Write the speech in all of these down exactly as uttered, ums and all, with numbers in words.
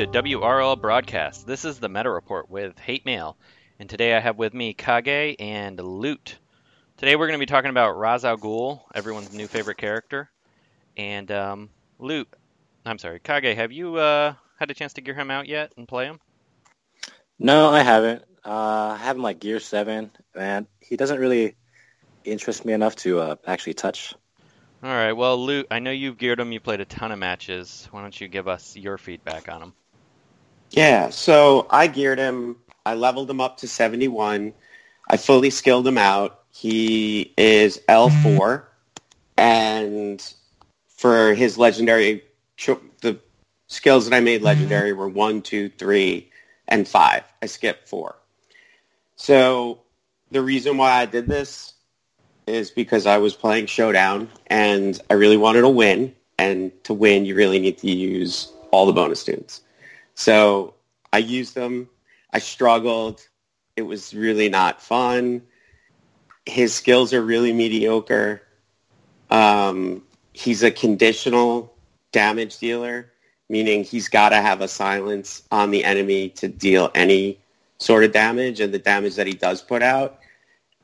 to W R L Broadcast. This is the Meta Report with Hate Mail, and today I have with me Kage and Loot. Today we're going to be talking about Ra's al Ghul, everyone's new favorite character, and um, Loot, I'm sorry, Kage, have you uh, had a chance to gear him out yet and play him? No, I haven't. Uh, I have him like Gear seven, and he doesn't really interest me enough to uh, actually touch. All right, well, Lou, I know you've geared them. You played a ton of matches. Why don't you give us your feedback on them? Yeah, so I geared him. I leveled him up to seventy-one. I fully skilled him out. He is L four, and for his legendary, the skills that I made legendary were one, two, three, and five. I skipped four. So the reason why I did this is because I was playing Showdown, and I really wanted to win, and to win, you really need to use all the bonus tunes. So I used them. I struggled. It was really not fun. His skills are really mediocre. Um, he's a conditional damage dealer, meaning he's got to have a silence on the enemy to deal any sort of damage, and the damage that he does put out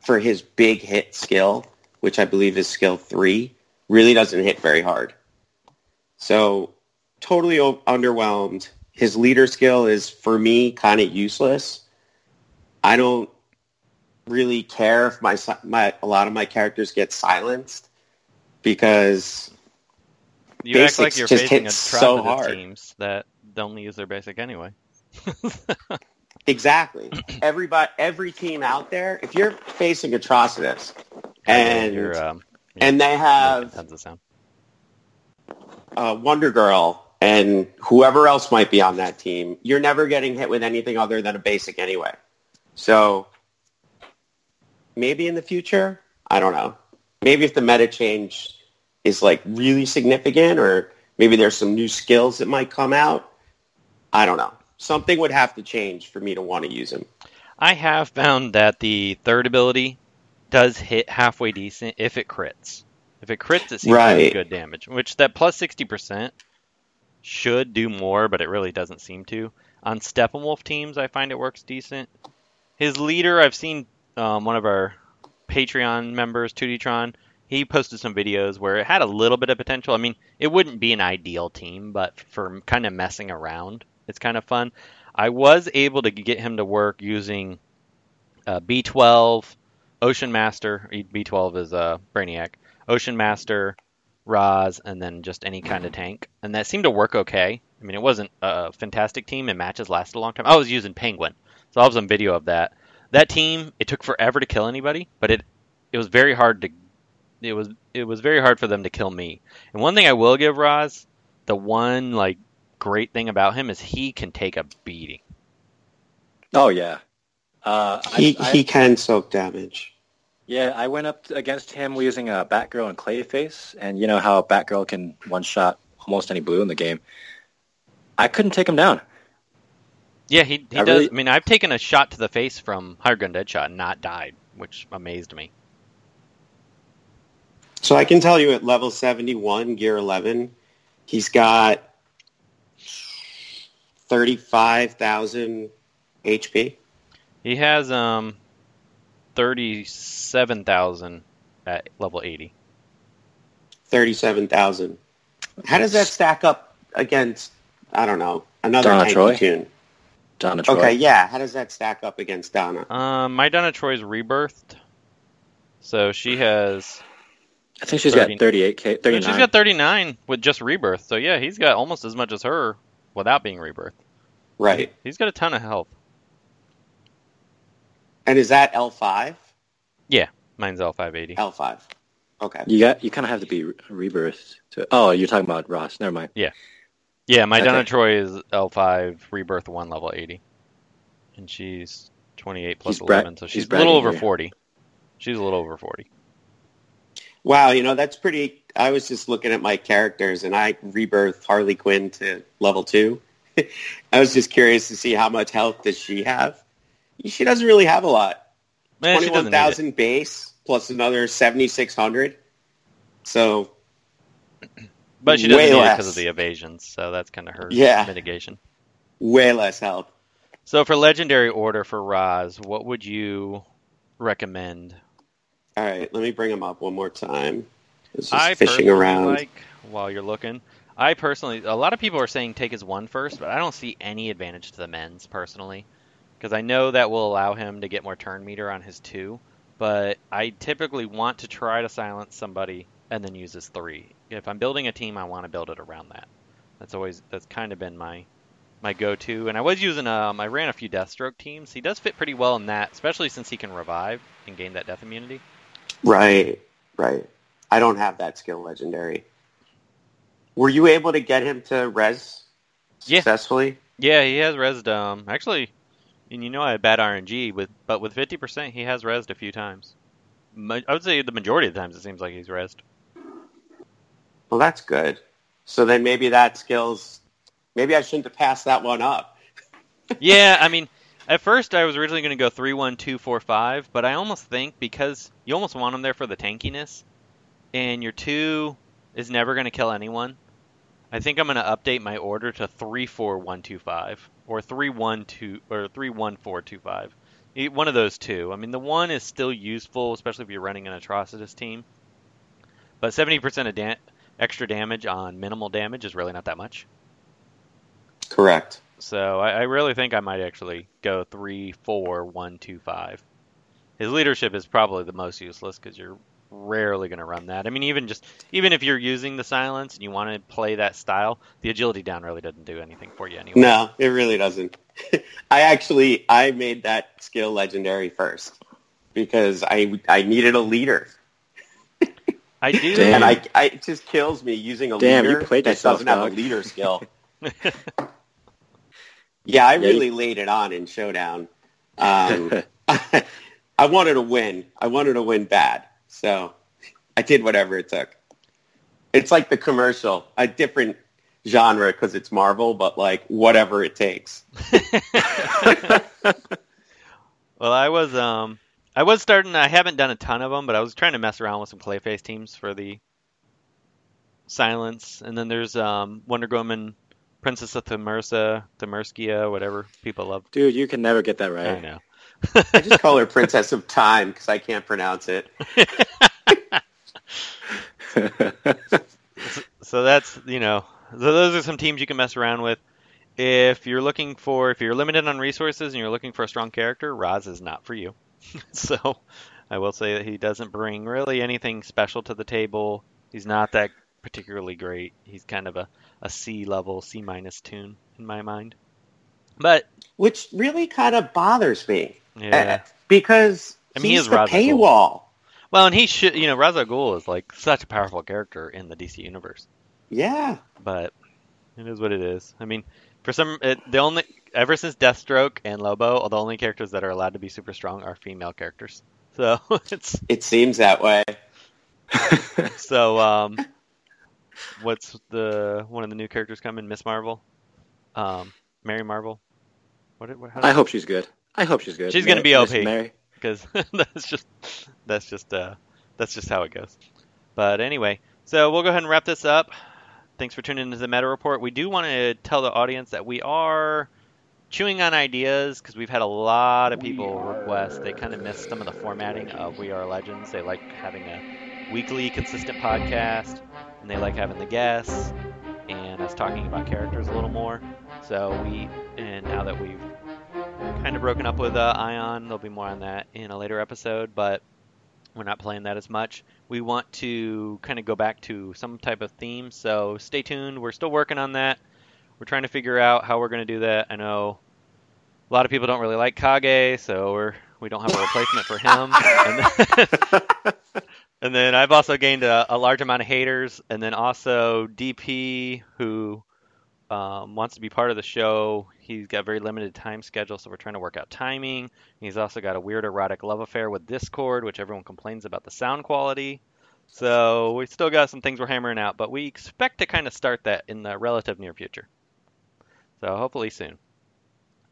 for his big hit skill, which I believe is skill three, really doesn't hit very hard. So totally o- underwhelmed. His leader skill is, for me, kind of useless. I don't really care if my, my a lot of my characters get silenced because you basics act like you're just hit so hard. Teams that don't use their basic anyway. Exactly. Everybody, every team out there, if you're facing Atrocitus, and yeah, you're, um, you're, and they have tons of sound. Uh, Wonder Girl and whoever else might be on that team, you're never getting hit with anything other than a basic anyway. So maybe in the future, I don't know. Maybe if the meta change is like really significant, or maybe there's some new skills that might come out. I don't know. Something would have to change for me to want to use him. I have found that the third ability does hit halfway decent if it crits. If it crits, it seems right. Like good damage, which that plus sixty percent should do more, but it really doesn't seem to. On Steppenwolf teams, I find it works decent. His leader, I've seen um, one of our Patreon members, two D Tron, he posted some videos where it had a little bit of potential. I mean, it wouldn't be an ideal team, but for kind of messing around, it's kind of fun. I was able to get him to work using uh, B twelve, Ocean Master. B twelve is uh, Brainiac. Ocean Master, Ra's, and then just any kind of tank. And that seemed to work okay. I mean, it wasn't a fantastic team, and matches lasted a long time. I was using Penguin, so I'll have some video of that. That team, it took forever to kill anybody, but it it was very hard to it was it was very hard for them to kill me. And one thing I will give Ra's, the one like. great thing about him is he can take a beating. Oh yeah, uh, he I, I, he can soak damage. Yeah, I went up against him using a Batgirl and Clayface, and you know how Batgirl can one shot almost any blue in the game. I couldn't take him down. Yeah, he he I does. Really... I mean, I've taken a shot to the face from Hardened Deadshot and not died, which amazed me. So I can tell you, at level seventy-one, gear eleven, he's got thirty-five thousand H P. He has um thirty-seven thousand at level eighty. thirty-seven thousand. How does that stack up against, I don't know, another Donna Troy? Tune? Donna Troy. Okay, yeah. How does that stack up against Donna? Um, my Donna Troy's rebirthed. So she has... I think she's thirty, got thirty-eight K, thirty-nine. She's got thirty-nine with just rebirth. So yeah, he's got almost as much as her without being rebirthed. Right. He's got a ton of health. And is that L five? Yeah, mine's L five eighty. L five. Okay. You got you kind of have to be re- rebirthed to. Oh, you're talking about Ross. Never mind. Yeah. Yeah, my okay. Donna Troy is L five, rebirth one, level eighty. And she's twenty-eight plus she's eleven, bra- so she's, she's a little over here. forty. She's a little over forty. Wow, you know, that's pretty... I was just looking at my characters, and I rebirthed Harley Quinn to level two. I was just curious to see how much health does she have. She doesn't really have a lot. Man, twenty-one thousand base, plus another seventy-six hundred. So, but she doesn't need it because of the evasions, so that's kind of her yeah. mitigation. way less help. So for Legendary Order for Ra's, what would you recommend? All right, let me bring them up one more time. This is I fishing around. Like, while you're looking, I personally, a lot of people are saying take his one first, but I don't see any advantage to the men's personally, because I know that will allow him to get more turn meter on his two, but I typically want to try to silence somebody and then use his three. If I'm building a team, I want to build it around that. That's always, that's kind of been my my go-to, and I was using, um, I ran a few Deathstroke teams. He does fit pretty well in that, especially since he can revive and gain that death immunity. Right, right. I don't have that skill legendary. Were you able to get him to res successfully? Yeah, yeah, he has resed. Um, actually, and you know I have bad R N G, with, but with fifty percent, he has resed a few times. I would say the majority of the times it seems like he's resed. Well, that's good. So then maybe that skill's... Maybe I shouldn't have passed that one up. Yeah, I mean, at first I was originally going to go three, one, two, four, five, but I almost think because you almost want him there for the tankiness, and your two is never going to kill anyone, I think I'm going to update my order to three, four, one, two, five, or three, one, two, or three, one, four, two, five. One of those two. I mean, the one is still useful, especially if you're running an Atrocitus team, but seventy percent of da- extra damage on minimal damage is really not that much. Correct. So I, I really think I might actually go three, four, one, two, five. His leadership is probably the most useless because you're rarely going to run that. I mean, even just even if you're using the silence and you want to play that style, the agility down really doesn't do anything for you anyway. No, it really doesn't. I actually I made that skill legendary first because I I needed a leader. I do, Damn. and I, I it just kills me using a Damn, leader you played that yourself, doesn't dog. have a leader skill. Yeah, I really laid it on in Showdown. Um, I, I wanted to win. I wanted to win bad. So I did whatever it took. It's like the commercial, a different genre because it's Marvel, but like whatever it takes. Well, I was um, I was starting, I haven't done a ton of them, but I was trying to mess around with some Clayface teams for the silence. And then there's um, Wonder Woman, Princess of Themyscira, Themyscira, whatever people love. Dude, you can never get that right. I know. I just call her Princess of Time because I can't pronounce it. So that's, you know, so those are some teams you can mess around with. If you're looking for, if you're limited on resources and you're looking for a strong character, Ra's is not for you. So I will say that he doesn't bring really anything special to the table. He's not that particularly great. He's kind of a, a C level, C minus tune in my mind. But which really kind of bothers me. Yeah. Uh, because I mean, he's he is the Ra's paywall. Well, and he should, you know, Ra's al Ghul is like such a powerful character in the D C universe. Yeah. But it is what it is. I mean, for some it, the only ever since Deathstroke and Lobo, the only characters that are allowed to be super strong are female characters. So, it's it seems that way. So, um what's the one of the new characters coming? Miss Marvel, um, Mary Marvel. What? what how I hope she's good. I hope she's good. She's Mary, gonna be O P because that's just that's just uh, that's just how it goes. But anyway, so we'll go ahead and wrap this up. Thanks for tuning into the Meta Report. We do want to tell the audience that we are chewing on ideas because we've had a lot of people request. They kind of missed some of the formatting of We Are Legends. They like having a weekly consistent podcast. And they like having the guests and us talking about characters a little more. So we, and now that we've kind of broken up with uh, Ion, there'll be more on that in a later episode, but we're not playing that as much. We want to kind of go back to some type of theme, so stay tuned. We're still working on that. We're trying to figure out how we're going to do that. I know a lot of people don't really like Kage, so we're, we don't have a replacement for him. And then, And then I've also gained a, a large amount of haters, and then also D P, who um, wants to be part of the show. He's got a very limited time schedule, so we're trying to work out timing. He's also got a weird erotic love affair with Discord, which everyone complains about the sound quality. So we still got some things we're hammering out, but we expect to kind of start that in the relative near future. So hopefully soon.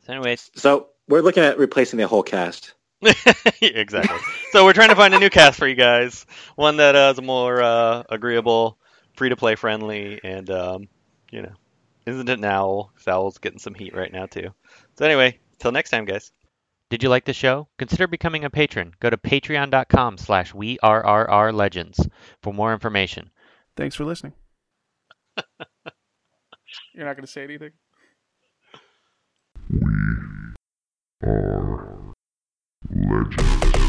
So anyways. So we're looking at replacing the whole cast. Exactly. So we're trying to find a new cast for you guys, one that uh, is more uh, agreeable, free to play friendly, and um, you know, Isn't it an owl? Because owl's getting some heat right now, too. So anyway, till next time, guys. Did you like the show? Consider becoming a patron. Go to patreon.com slash WeRRRLegends for more information. Thanks for listening. You're not going to say anything? We are legends.